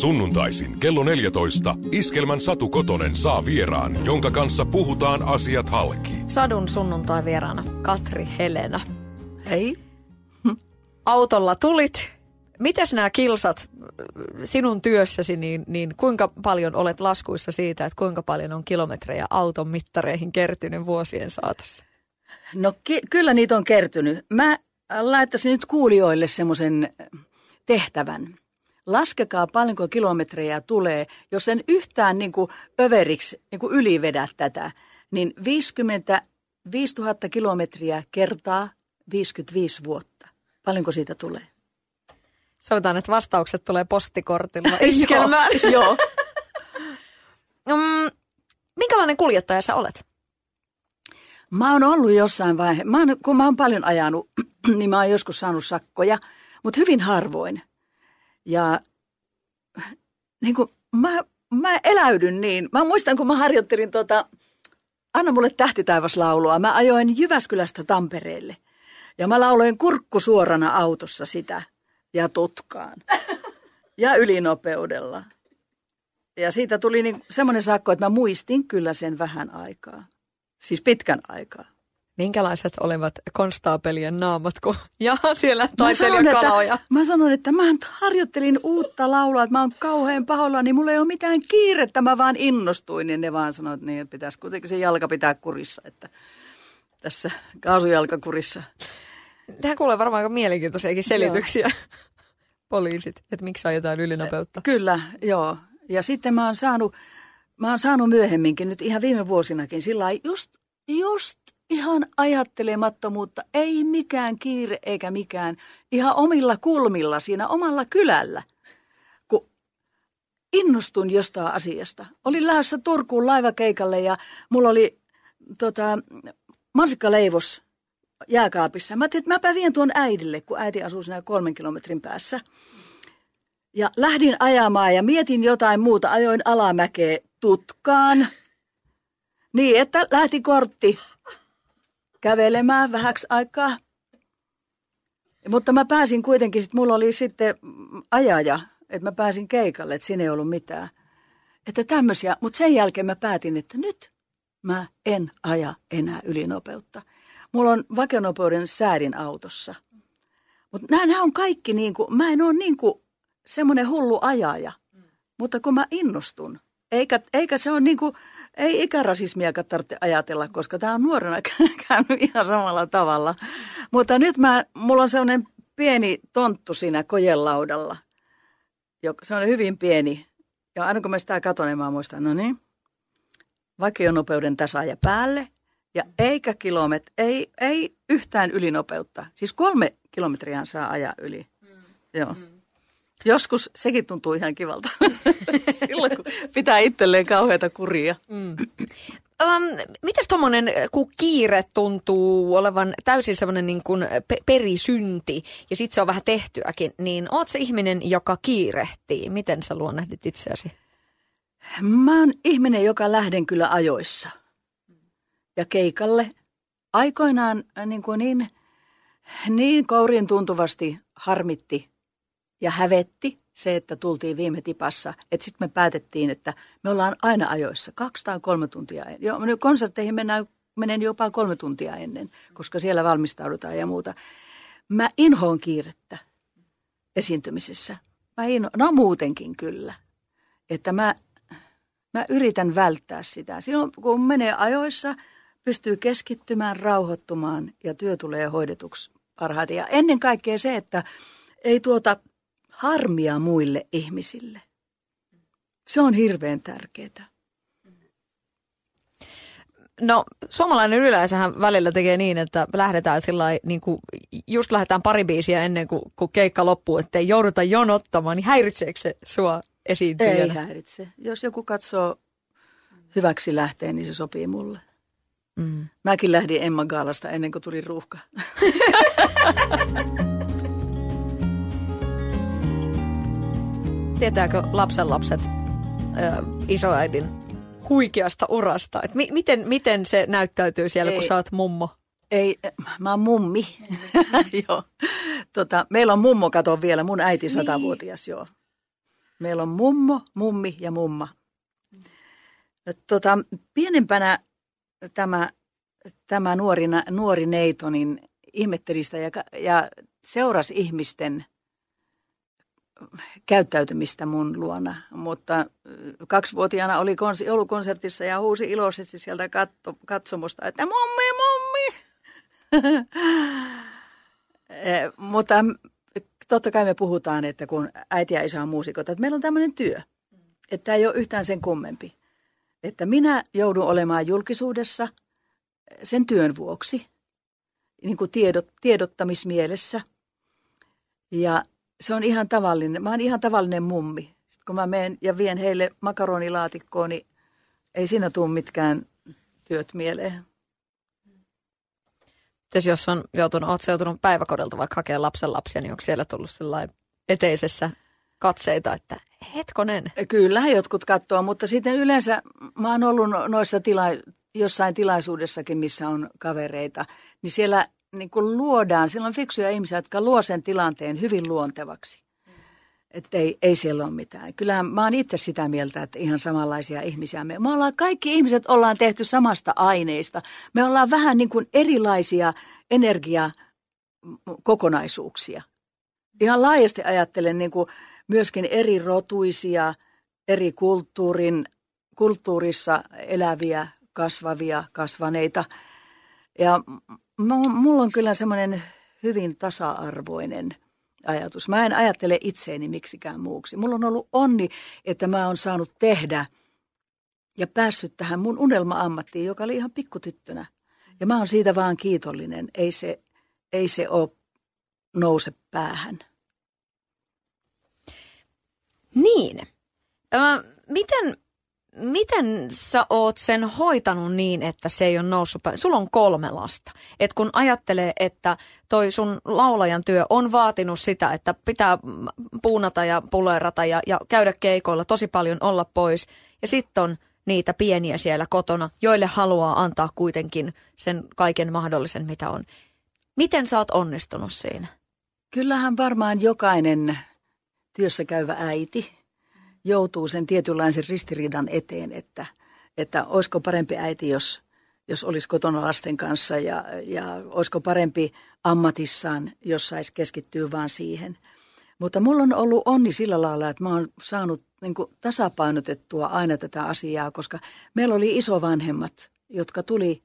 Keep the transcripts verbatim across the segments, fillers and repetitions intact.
Sunnuntaisin kello neljätoista Iskelmän Satu Kotonen saa vieraan, jonka kanssa puhutaan asiat halki. Sadun sunnuntai vieraana Katri Helena. Hei. Autolla tulit. Mites nämä kilsat sinun työssäsi, niin, niin kuinka paljon olet laskuissa siitä, että kuinka paljon on kilometrejä auton mittareihin kertynyt vuosien saatossa? No ki- kyllä niitä on kertynyt. Mä laittaisin nyt kuulijoille semmoisen tehtävän. Laskekaa paljonko kilometrejä tulee, jos en yhtään niin kuin överiksi niin kuin ylivedä tätä, niin viisikymmentäviisituhatta kilometriä kertaa viisikymmentäviisi vuotta. Paljonko siitä tulee? Sovitaan, että vastaukset tulee postikortilla Iskelmään. Joo. joo. mm, minkälainen kuljettaja sä olet? Mä oon ollut jossain vaiheessa, mä oon, kun mä oon paljon ajanut, niin mä oon joskus saanut sakkoja, mutta hyvin harvoin. Ja niin kuin mä, mä eläydyn niin. Mä muistan, kun mä harjoittelin tuota, Anna mulle tähtitaivaslaulua. Mä ajoin Jyväskylästä Tampereelle ja mä lauloin kurkku suorana autossa sitä. Ja tutkaan. Ja ylinopeudella. Ja siitä tuli niin semmoinen sakko, että mä muistin kyllä sen vähän aikaa. Siis pitkän aikaa. Minkälaiset olivat konstaapelien naamat, kun jaha siellä taiteilijan kaloja? Mä sanon, että mä harjoittelin uutta laulua, että mä oon kauhean pahoilla, niin mulla ei ole mitään kiirettä. Mä vaan innostuin, niin ne vaan sanoivat, niin, että pitäisi kuitenkin se jalka pitää kurissa, että tässä kaasujalkakurissa. Tähän kuulee varmaan aika mielenkiintoisiakin selityksiä, poliisit, että miksi ajetaan ylinopeutta. Kyllä, joo. Ja sitten mä oon saanut, mä oon saanut myöhemminkin, nyt ihan viime vuosinakin, sillä just, just ihan ajattelemattomuutta, ei mikään kiire eikä mikään, ihan omilla kulmilla siinä omalla kylällä, kun innostun jostain asiasta. Olin lähdössä Turkuun laivakeikalle ja mulla oli tota, mansikkaleivos jääkaapissa. Mä ajattelin, että mäpä vien tuon äidille, kun äiti asuu siinä kolmen kilometrin päässä. Ja lähdin ajamaan ja mietin jotain muuta. Ajoin alamäkeä tutkaan. Niin, että lähti kortti kävelemään vähäksi aikaa. Mutta mä pääsin kuitenkin, sit mulla oli sitten ajaja, että mä pääsin keikalle, että siinä ei ollut mitään. Että tämmöisiä, mutta sen jälkeen mä päätin, että nyt mä en aja enää ylinopeutta. Mulla on vakionopeuden säädin autossa. Mutta nämä on kaikki, niin kuin, mä en ole niin kuin semmoinen hullu ajaja, mutta kun mä innostun. Eikä, eikä se ole niin kuin, ei ikärasismiakaan tarvitse ajatella, koska tämä on nuorena käynyt ihan samalla tavalla. Mutta nyt mä, mulla on semmoinen pieni tonttu siinä kojelaudalla. Se on hyvin pieni. Ja aina kun mä sitä katon, niin mä muistan, no niin, vakionopeuden tasaaja päälle. Ja eikä kilomet, ei, ei yhtään ylinopeutta. Siis kolme kilometriä saa ajaa yli. Mm. Joo. Mm. Joskus sekin tuntuu ihan kivalta. Silloin kun pitää itselleen kauheata kuria. Mm. Um, mitäs tuommoinen, kun kiire tuntuu olevan täysin semmoinen niin kuin pe- perisynti ja sitten se on vähän tehtyäkin, niin oot se ihminen, joka kiirehtii. Miten sä luonnehdit itseäsi? Mä oon ihminen, joka lähden kyllä ajoissa. Ja keikalle aikoinaan niin, kuin niin, niin kouriin tuntuvasti harmitti ja hävetti se, että tultiin viime tipassa. Että sitten me päätettiin, että me ollaan aina ajoissa, kaksi tai kolme tuntia ennen. Joo, konsertteihin mennään, menen jopa kolme tuntia ennen, koska siellä valmistaudutaan ja muuta. Mä inhoon kiirettä esiintymisessä. Mä inho, no muutenkin kyllä, että mä, mä yritän välttää sitä. Silloin kun menee ajoissa, pystyy keskittymään, rauhoittumaan ja työ tulee hoidetuksi parhaiten. Ja ennen kaikkea se, että ei tuota harmia muille ihmisille. Se on hirveän tärkeää. No suomalainen yleisähän välillä tekee niin, että lähdetään sillain, niin kuin, just lähdetään pari biisiä ennen kuin, kuin keikka loppuu, ettei jouduta jonottamaan, niin häiritseekö se sua esiintyjänä? Ei häiritse. Jos joku katsoo hyväksi lähteen, niin se sopii mulle. Mm. Mäkin lähdin Emma Gaalasta ennen kuin tuli ruuhka. Tietääkö lapsenlapset äh, isoäidin huikeasta urasta? Et mi- miten, miten se näyttäytyy siellä, ei, kun sä oot mummo? Ei, mä oon mummi. Joo. Tota, meillä on mummo, kato vielä, mun äiti satavuotias, niin. Joo. Meillä on mummo, mummi ja mumma. Tota, pienempänä tämä, tämä nuorina, nuori neito niin ihmetteli sitä ja, ja seurasi ihmisten käyttäytymistä mun luona. Mutta kaksivuotiaana oli konsi, joulukonsertissa ja huusi iloisesti sieltä katso, katsomusta, että mummi, mummi! Mutta totta kai me puhutaan, että kun äiti ja isä on muusikot, että meillä on tämmöinen työ, että tämä ei ole yhtään sen kummempi. Että minä joudun olemaan julkisuudessa sen työn vuoksi, niin kuin tiedot, tiedottamismielessä. Ja se on ihan tavallinen, mä oon ihan tavallinen mummi. Sitten kun mä menen ja vien heille makaronilaatikkoon, niin ei siinä tule mitkään työt mieleen. Mites jos on joutunut, oot joutunut päiväkodelta vaikka hakemaan lapsen lapsia, niin onko siellä tullut sellainen eteisessä katseita, että hetkonen? Kyllä, jotkut katsoo, mutta sitten yleensä mä oon ollut noissa tila- jossain tilaisuudessakin, missä on kavereita, niin siellä niin kun luodaan, siellä on fiksuja ihmisiä, jotka luo sen tilanteen hyvin luontevaksi. Että ei, ei siellä ole mitään. Kyllä mä oon itse sitä mieltä, että ihan samanlaisia ihmisiä me. Me ollaan, kaikki ihmiset ollaan tehty samasta aineista. Me ollaan vähän niin kuin erilaisia energiakokonaisuuksia. Ihan laajasti ajattelen niin kuin myöskin eri rotuisia, eri kulttuurin, kulttuurissa eläviä, kasvavia, kasvaneita. Ja mulla on kyllä semmoinen hyvin tasa-arvoinen ajatus. Mä en ajattele itseäni miksikään muuksi. Mulla on ollut onni, että mä oon saanut tehdä ja päässyt tähän mun unelma-ammattiin, joka oli ihan pikkutyttönä. Ja mä oon siitä vaan kiitollinen. Ei se, ei se ole nouse päähän. Niin. Äh, miten, miten sä oot sen hoitanut niin, että se ei ole noussut päähän? Sulla on kolme lasta. Et kun ajattelee, että toi sun laulajan työ on vaatinut sitä, että pitää puunata ja pulerata ja, ja käydä keikoilla, tosi paljon olla pois. Ja sitten on niitä pieniä siellä kotona, joille haluaa antaa kuitenkin sen kaiken mahdollisen, mitä on. Miten sä oot onnistunut siinä? Kyllähän varmaan jokainen työssä käyvä äiti joutuu sen tietynlaisen ristiriidan eteen, että, että olisiko parempi äiti, jos, jos olisi kotona lasten kanssa ja, ja olisiko parempi ammatissaan, jos saisi keskittyä vaan siihen. Mutta mulla on ollut onni sillä lailla, että mä oon saanut niin kuin tasapainotettua aina tätä asiaa, koska meillä oli isovanhemmat, jotka tuli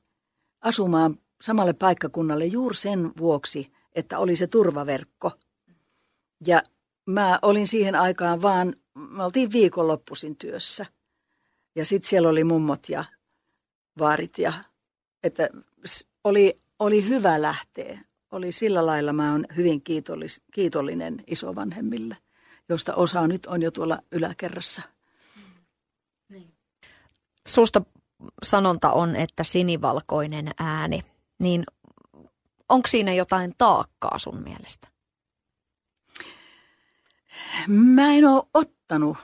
asumaan samalle paikkakunnalle juuri sen vuoksi, että oli se turvaverkko. Ja mä olin siihen aikaan vaan, me oltiin viikonloppuisin työssä. Ja sitten siellä oli mummot ja vaarit ja, että oli, oli hyvä lähteä. Oli sillä lailla, mä oon hyvin kiitollis, kiitollinen isovanhemmille, josta osa nyt on jo tuolla yläkerrassa. Niin. Susta sanonta on, että sinivalkoinen ääni, niin onko siinä jotain taakkaa sun mielestä? Mä en ole ottanut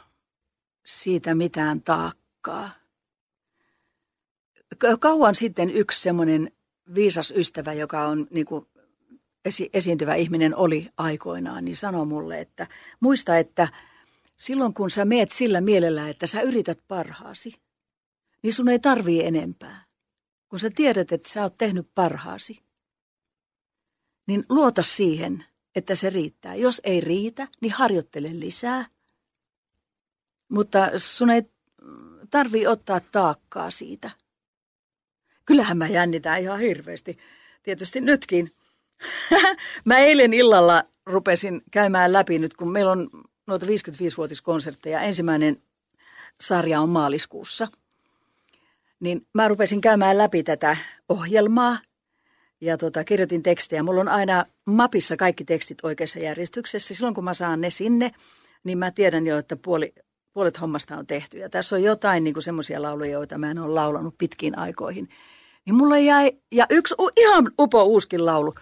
siitä mitään taakkaa. Kauan sitten yksi semmoinen viisas ystävä, joka on niin kuin esi- esiintyvä ihminen oli aikoinaan, niin sanoi mulle, että muista, että silloin kun sä meet sillä mielellä, että sä yrität parhaasi, niin sun ei tarvii enempää. Kun sä tiedät, että sä oot tehnyt parhaasi, niin luota siihen, että se riittää. Jos ei riitä, niin harjoittele lisää. Mutta sun ei tarvii ottaa taakkaa siitä. Kyllähän mä jännitän ihan hirveästi. Tietysti nytkin. Mä eilen illalla rupesin käymään läpi nyt, kun meillä on noita viisikymmentäviisivuotiskonsertteja. Ensimmäinen sarja on maaliskuussa. Niin mä rupesin käymään läpi tätä ohjelmaa. Ja tota, kirjoitin tekstejä. Mulla on aina mapissa kaikki tekstit oikeassa järjestyksessä. Silloin kun mä saan ne sinne, niin mä tiedän jo, että puoli, puolet hommasta on tehty. Ja tässä on jotain niin kuin semmoisia lauluja, joita mä en ole laulanut pitkiin aikoihin. Niin mulla jäi, ja yksi u, ihan upo uuskin laulu,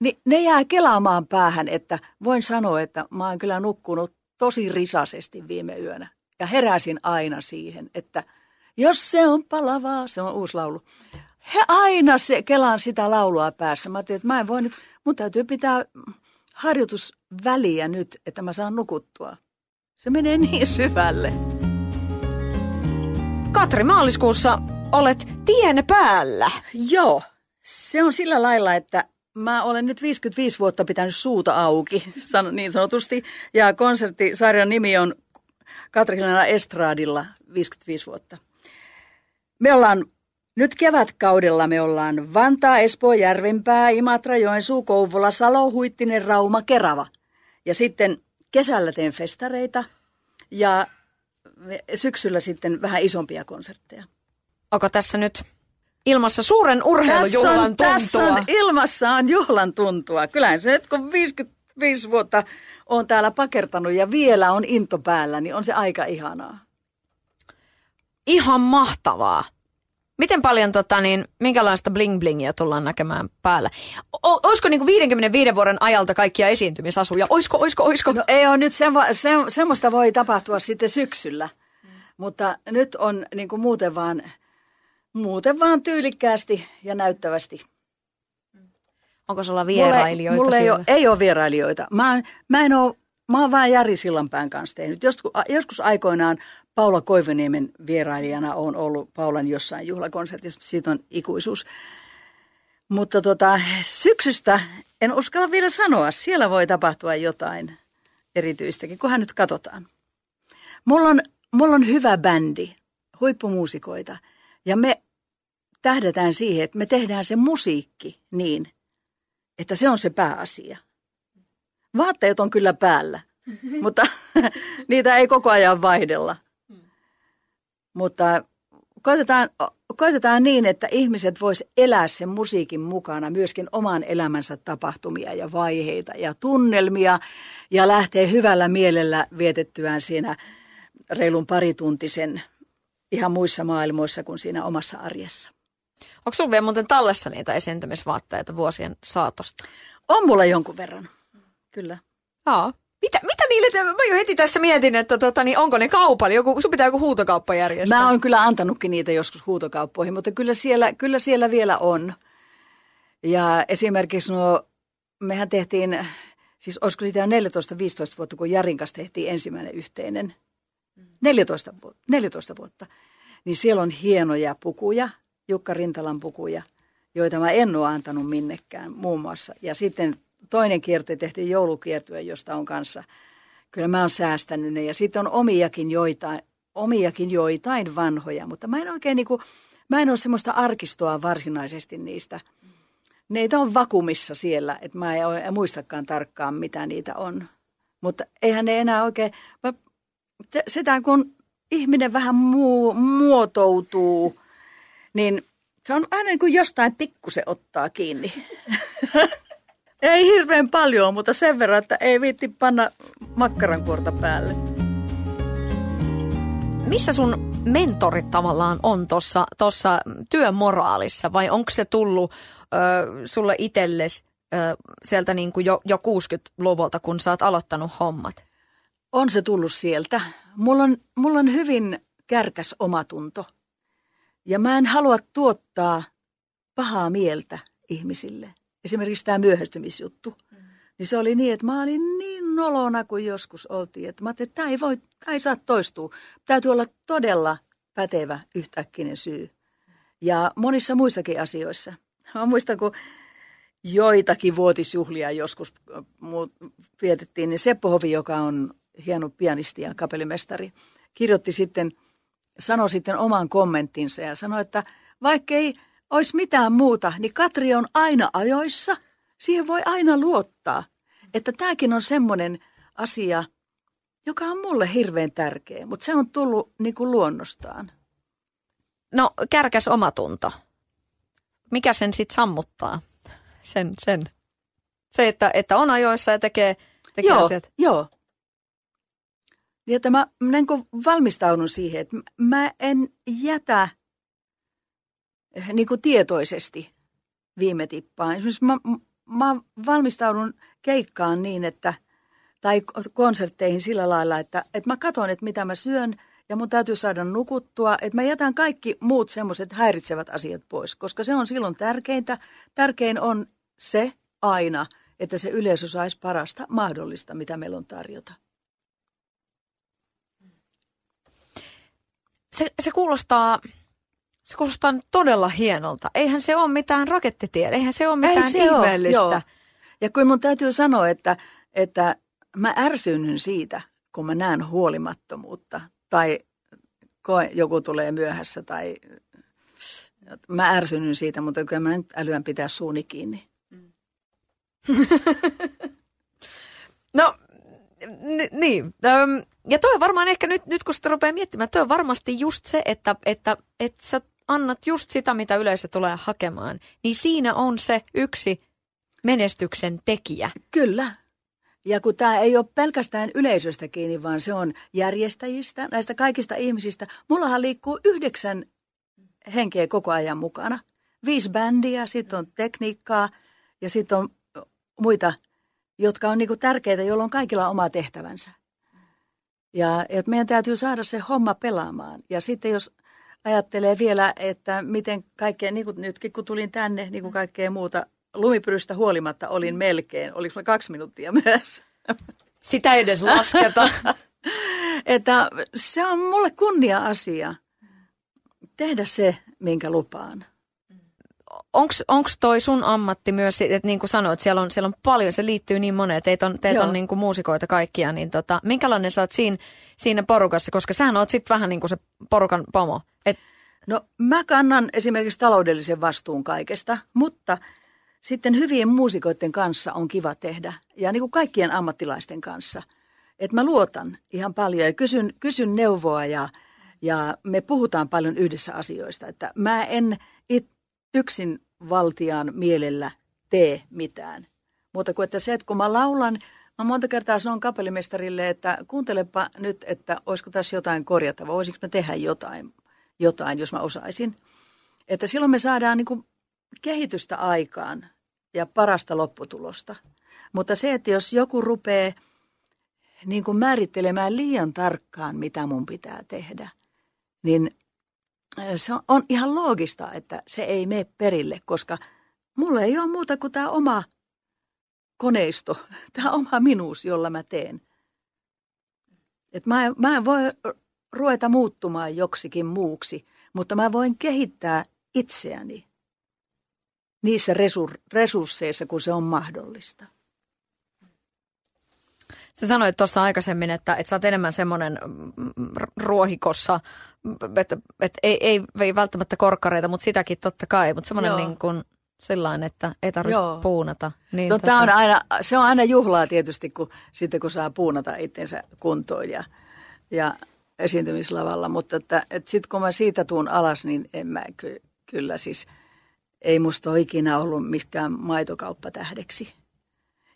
niin ne jää kelaamaan päähän, että voin sanoa, että mä oon kyllä nukkunut tosi risaisesti viime yönä. Ja heräsin aina siihen, että jos se on palavaa, se on uusi laulu. He aina se, kelaan sitä laulua päässä. Mä ajattelin, että mä en voi nyt, mun täytyy pitää harjoitusväliä nyt, että mä saan nukuttua. Se menee niin syvälle. Katri, maaliskuussa olet tien päällä. Joo, se on sillä lailla, että mä olen nyt viisikymmentäviisi vuotta pitänyt suuta auki, sano, niin sanotusti. Ja konserttisarjan nimi on Katri Helena Estradilla viisikymmentäviisi vuotta. Me ollaan nyt kevätkaudella, me ollaan Vantaa, Espoo, Järvenpää, Imatra, Joensuu, Kouvola, Salo, Huittinen, Rauma, Kerava. Ja sitten kesällä teen festareita ja syksyllä sitten vähän isompia konsertteja. Onko tässä nyt ilmassa suuren urheilujuhlan tuntua? Tässä on ilmassaan juhlan tuntua. Kyllähän se nyt kun viisikymmentäviisi vuotta on täällä pakertanut ja vielä on into päällä, niin on se aika ihanaa. Ihan mahtavaa. Miten paljon, tota, niin, minkälaista bling-blingiä tullaan näkemään päällä? O- olisiko niin kuin viidenkymmenenviiden vuoden ajalta kaikkia esiintymisasuja? Oisko, oisko, oisko? No ei ole nyt, semmo- se- semmoista voi tapahtua sitten syksyllä. Mm. Mutta nyt on niin kuin muuten vaan, muuten vaan tyylikkäästi ja näyttävästi. Onko sulla vierailijoita? Mulle, mulle ei, ole, ei ole vierailijoita. Mä, mä en ole, mä oon vaan Jari Sillanpään kanssa tehnyt. Joskus, joskus aikoinaan Paula Koivuniemen vierailijana on ollut Paulan jossain juhlakonsertissa, siitä on ikuisuus. Mutta tota, syksystä en uskalla vielä sanoa, siellä voi tapahtua jotain erityistäkin, kunhan nyt katsotaan. Mulla on, mulla on hyvä bändi, huippumuusikoita ja me tähdätään siihen, että me tehdään se musiikki niin, että se on se pääasia. Vaatteet on kyllä päällä, mutta niitä ei koko ajan vaihdella. Mutta koitetaan, koitetaan niin, että ihmiset vois elää sen musiikin mukana myöskin oman elämänsä tapahtumia ja vaiheita ja tunnelmia ja lähteä hyvällä mielellä vietettyään siinä reilun parituntisen ihan muissa maailmoissa kuin siinä omassa arjessa. Onko sinulla vielä muuten tallessa niitä esiintymisvaatteita vuosien saatosta? On mulla jonkun verran, kyllä. Jaa. Mitä, mitä niille? Mä jo heti tässä mietin, että tota, niin onko ne kaupalla? Joku, sun pitää joku huutokauppa järjestää. Mä oon kyllä antanutkin niitä joskus huutokauppoihin, mutta kyllä siellä, kyllä siellä vielä on. Ja esimerkiksi nuo, mehän tehtiin, siis olisiko sitä neljätoista viisitoista vuotta, kun Järinkas tehtiin ensimmäinen yhteinen. neljätoista, neljätoista vuotta. Niin siellä on hienoja pukuja, Jukka Rintalan pukuja, joita mä en ole antanut minnekään muun muassa. Ja sitten toinen kiertue tehtiin joulukiertue, josta on kanssa. Kyllä mä oon säästänyt ne. Ja sitten on omiakin joitain, omiakin joitain vanhoja, mutta mä en oikein niin kuin, mä en ole semmoista arkistoa varsinaisesti niistä. Neitä on vakumissa siellä, että mä en muistakaan tarkkaan, mitä niitä on. Mutta eihän ne enää oikein, sitä kun ihminen vähän muu, muotoutuu, niin se on aina niin kuin jostain pikkusen ottaa kiinni. Ei hirveän paljon, mutta sen verran, että ei viitti panna makkarankuorta päälle. Missä sun mentorit tavallaan on tuossa, tuossa työmoraalissa vai onko se tullut ö, sulle itsellesi ö, sieltä niin kuin jo, jo kuusikymmentäluvulta, kun sä oot aloittanut hommat? On se tullut sieltä. Mulla on, mulla on hyvin kärkäs omatunto ja mä en halua tuottaa pahaa mieltä ihmisille. Esimerkiksi tämä myöhästymisjuttu, mm. niin se oli niin, että mä olin niin nolona kuin joskus oltiin, että mä ajattelin, että tämä ei, voi, tämä ei saa toistua. Täytyy olla todella pätevä yhtäkkinen syy. Ja monissa muissakin asioissa. Mä muistan, kun joitakin vuotisjuhlia joskus vietettiin, niin Seppo Hovi, joka on hieno pianisti ja kapellimestari, kirjoitti sitten, sanoi sitten oman kommenttinsa ja sanoi, että vaikka ei olisi mitään muuta, niin Katri on aina ajoissa. Siihen voi aina luottaa, että tämäkin on semmoinen asia, joka on mulle hirveän tärkeä, mutta se on tullut niin kuin luonnostaan. No, kärkäs omatunto. Mikä sen sitten sammuttaa? Sen, sen. Se, että, että on ajoissa ja tekee, tekee joo, asiat. Joo. Ja että mä niin kuin valmistaudun siihen, että mä en jätä niin kuin tietoisesti viime tippaan. Esimerkiksi mä, mä valmistaudun keikkaan niin, että, tai konsertteihin sillä lailla, että, että mä katson, että mitä mä syön ja mun täytyy saada nukuttua. Että mä jätän kaikki muut semmoiset häiritsevät asiat pois, koska se on silloin tärkeintä. Tärkein on se aina, että se yleisö saisi parasta mahdollista, mitä meillä on tarjota. se, se kuulostaa... Se kuulostaa todella hienolta. Eihän se ole mitään rakettitiede, eihän se ole mitään Ei se ihmeellistä. Ole, ja kun mun täytyy sanoa, että, että mä ärsynnyn siitä, kun mä näen huolimattomuutta. Tai joku tulee myöhässä tai mä ärsynnyn siitä, mutta kyllä mä nyt älyän pitää suuni kiinni. Mm. No, n- niin. Ja toi on varmaan ehkä nyt, nyt kun sitä rupeaa miettimään, toi on varmasti just se, että, että, että sä annat just sitä, mitä yleisö tulee hakemaan. Niin siinä on se yksi menestyksen tekijä. Kyllä. Ja kun tämä ei ole pelkästään yleisöstä kiinni, vaan se on järjestäjistä, näistä kaikista ihmisistä. Mullahan liikkuu yhdeksän henkeä koko ajan mukana. Viisi bändiä, sitten on tekniikkaa ja sitten on muita, jotka on niinku tärkeitä, jolloin kaikilla on oma tehtävänsä. Ja että meidän täytyy saada se homma pelaamaan. Ja sitten jos ajattelee vielä, että miten kaikkea, niin kuin nytkin kun tulin tänne, niin kuin kaikkea muuta, lumipyrystä huolimatta olin melkein. Oliko mä kaksi minuuttia myöhässä? Sitä ei edes lasketa. Että se on mulle kunnia-asia tehdä se, minkä lupaan. Onko toi sun ammatti myös, että niin kuin sanoit, siellä on, siellä on paljon, se liittyy niin moneen, teitä on, teet on niin kuin muusikoita kaikkia, niin tota, minkälainen sä oot siinä, siinä porukassa, koska sähän oot sitten vähän niin kuin se porukan pomo. Et... No mä kannan esimerkiksi taloudellisen vastuun kaikesta, mutta sitten hyvien muusikoiden kanssa on kiva tehdä ja niin kuin kaikkien ammattilaisten kanssa. Et mä luotan ihan paljon ja kysyn, kysyn neuvoa ja, ja me puhutaan paljon yhdessä asioista, että mä en itse yksin valtiaan mielellä tee mitään. Mutta kuin että se, että kun mä laulan, mä monta kertaa sanon kapellimestarille, että kuuntelepa nyt, että olisiko tässä jotain korjattavaa, voisinko mä tehdä jotain, jotain, jos mä osaisin. Että silloin me saadaan niin kuin kehitystä aikaan ja parasta lopputulosta. Mutta se, että jos joku rupeaa niin kuin määrittelemään liian tarkkaan, mitä mun pitää tehdä, niin se on ihan loogista, että se ei mene perille, koska mulla ei ole muuta kuin tämä oma koneisto, tämä oma minuus, jolla mä teen. Et mä, en, mä en voi ruveta muuttumaan joksikin muuksi, mutta mä voin kehittää itseäni niissä resur- resursseissa, kun se on mahdollista. Sä sanoit tuossa aikaisemmin, että, että sä oot enemmän semmoinen ruohikossa, että, että ei, ei, ei välttämättä korkkareita, mutta sitäkin totta kai, mutta semmoinen niin kuin sillain, että ei tarvitse Joo. puunata. Niin no, tota... on aina, se on aina juhlaa tietysti, kun, sitten kun saa puunata itsensä kuntoon ja, ja esiintymislavalla, mutta että, että sitten kun mä siitä tuun alas, niin en mä ky, kyllä siis, ei musta ole ikinä ollut miskään maitokauppatähdeksi.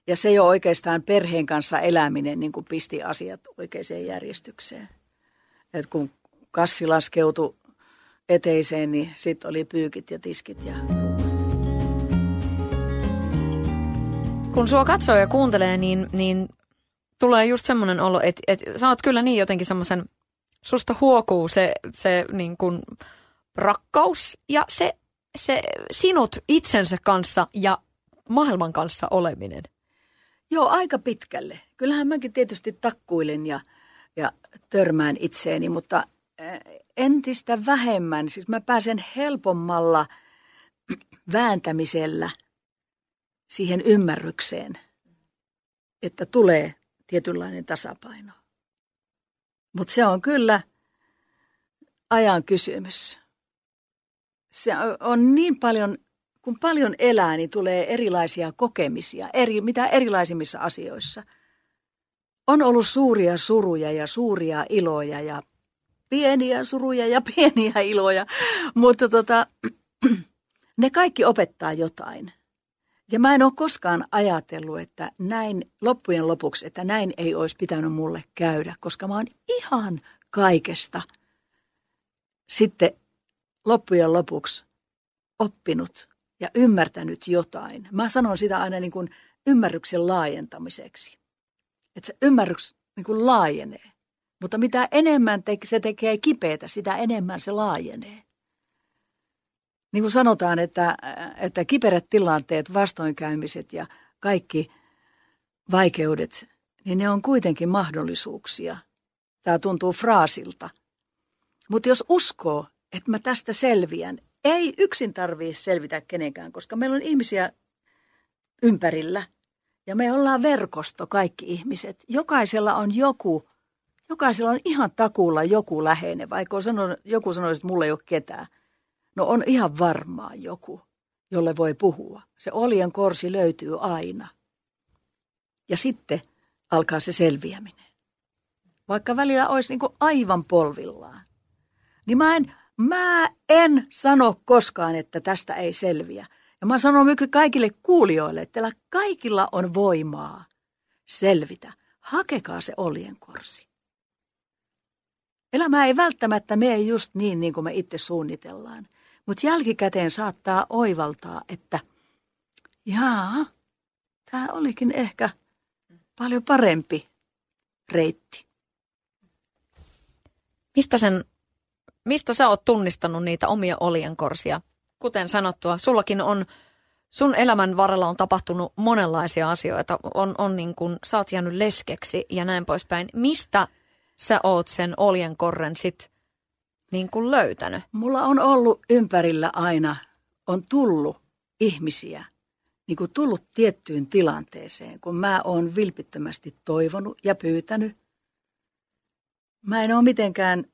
Ja se jo oikeastaan perheen kanssa eläminen niin kuin pisti asiat oikeaan järjestykseen. Et kun kassi laskeutui eteiseen, niin sitten oli pyykit ja tiskit ja ruuat. Kun sua katsoo ja kuuntelee, niin, niin tulee just semmoinen olo, että et, sä oot kyllä niin jotenkin semmoisen, susta huokuu se, se niin kuin rakkaus ja se, se sinut itsensä kanssa ja maailman kanssa oleminen. Joo, aika pitkälle. Kyllähän mäkin tietysti takkuilen ja, ja törmään itseeni, mutta entistä vähemmän. Siis mä pääsen helpommalla vääntämisellä siihen ymmärrykseen, että tulee tietynlainen tasapaino. Mutta se on kyllä ajan kysymys. Se on niin paljon... Kun paljon elää, niin tulee erilaisia kokemisia, eri, mitä erilaisimmissa asioissa. On ollut suuria suruja ja suuria iloja ja pieniä suruja ja pieniä iloja, mutta tota, ne kaikki opettaa jotain. Ja mä en ole koskaan ajatellut, että näin loppujen lopuksi, että näin ei olisi pitänyt mulle käydä, koska mä oon ihan kaikesta sitten loppujen lopuksi oppinut. Ja ymmärtänyt jotain. Mä sanon sitä aina niin kuin ymmärryksen laajentamiseksi. Että se ymmärryks niin kuin laajenee. Mutta mitä enemmän te- se tekee kipeätä, sitä enemmän se laajenee. Niin kuin sanotaan, että, että kiperät tilanteet, vastoinkäymiset ja kaikki vaikeudet, niin ne on kuitenkin mahdollisuuksia. Tämä tuntuu fraasilta. Mutta jos uskoo, että mä tästä selviän, ei yksin tarvitse selvitä kenenkään, koska meillä on ihmisiä ympärillä ja me ollaan verkosto kaikki ihmiset. Jokaisella on joku, jokaisella on ihan takuulla joku läheinen, vaikka joku sanoisi, että mulla ei ole ketään. No on ihan varmaan joku, jolle voi puhua. Se oljen korsi löytyy aina. Ja sitten alkaa se selviäminen. Vaikka välillä olisi niin kuin aivan polvillaan. Niin mä en, mä en sano koskaan, että tästä ei selviä. Ja mä sanon myös kaikille kuulijoille, että teillä kaikilla on voimaa selvitä. Hakekaa se oljenkorsi. Elämä ei välttämättä mene just niin, niin kuin me itse suunnitellaan. Mutta jälkikäteen saattaa oivaltaa, että jaa, tämä olikin ehkä paljon parempi reitti. Mistä sen... Mistä sä oot tunnistanut niitä omia oljenkorsia? Kuten sanottua, sullakin on, sun elämän varrella on tapahtunut monenlaisia asioita. On, on niin kuin, sä oot jäänyt leskeksi ja näin poispäin. Mistä sä oot sen oljenkorren sit niin kuin löytänyt? Mulla on ollut ympärillä aina, on tullut ihmisiä, niin kuin tullut tiettyyn tilanteeseen, kun mä oon vilpittömästi toivonut ja pyytänyt. Mä en oo mitenkään...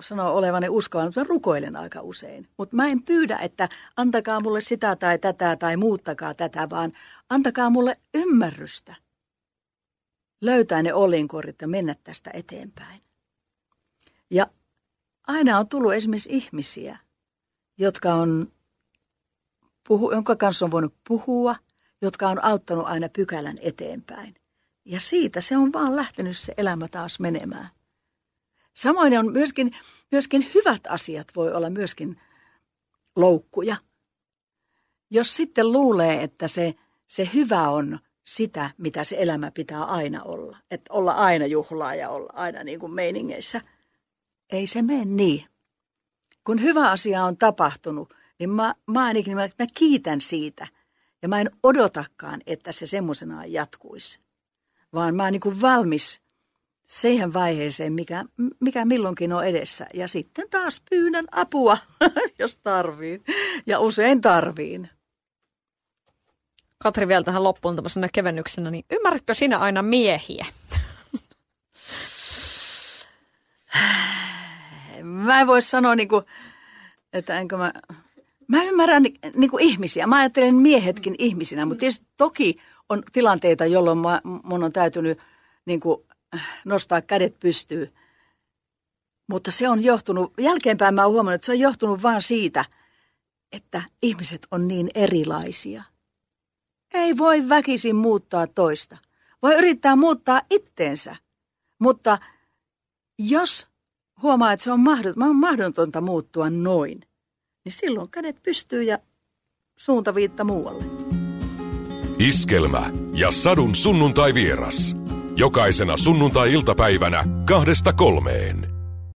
sanoo olevani uskoa, mutta rukoilen aika usein. Mutta mä en pyydä, että antakaa mulle sitä tai tätä tai muuttakaa tätä, vaan antakaa mulle ymmärrystä. Löytää ne oljenkorrit ja mennä tästä eteenpäin. Ja aina on tullut esimerkiksi ihmisiä, jotka on, puhu, jonka kanssa on voinut puhua, jotka on auttanut aina pykälän eteenpäin. Ja siitä se on vaan lähtenyt se elämä taas menemään. Samoin on myöskin, myöskin hyvät asiat voi olla myöskin loukkuja. Jos sitten luulee, että se, se hyvä on sitä, mitä se elämä pitää aina olla. Että olla aina juhlaa ja olla aina niin kuin meiningeissä. Ei se mene niin. Kun hyvä asia on tapahtunut, niin mä, mä ainakin mä, mä kiitän siitä. Ja mä en odotakaan, että se semmoisenaan jatkuisi. Vaan mä oon niin kuin valmis siihen vaiheeseen, mikä, mikä milloinkin on edessä. Ja sitten taas pyydän apua, jos tarviin. Ja usein tarviin. Katri, vielä tähän loppuun tämmöisenä kevennyksenä, niin ymmärrätkö sinä aina miehiä? Mä en voi sanoa, niin kuin, että enkö mä... Mä ymmärrän niin kuin ihmisiä. Mä ajattelen miehetkin ihmisinä, mutta tietysti toki on tilanteita, jolloin mä, mun on täytynyt... Niin kuin, nostaa kädet pystyyn. Mutta se on johtunut, jälkeenpäin mä oon huomannut, että se on johtunut vaan siitä, että ihmiset on niin erilaisia. Ei voi väkisin muuttaa toista. Voi yrittää muuttaa itteensä. Mutta jos huomaa, että se on mahdotonta muuttua noin, niin silloin kädet pystyy ja suuntaviitta muualle. Iskelmä ja Sadun sunnuntai vieras. Jokaisena sunnuntai-iltapäivänä kahdesta kolmeen.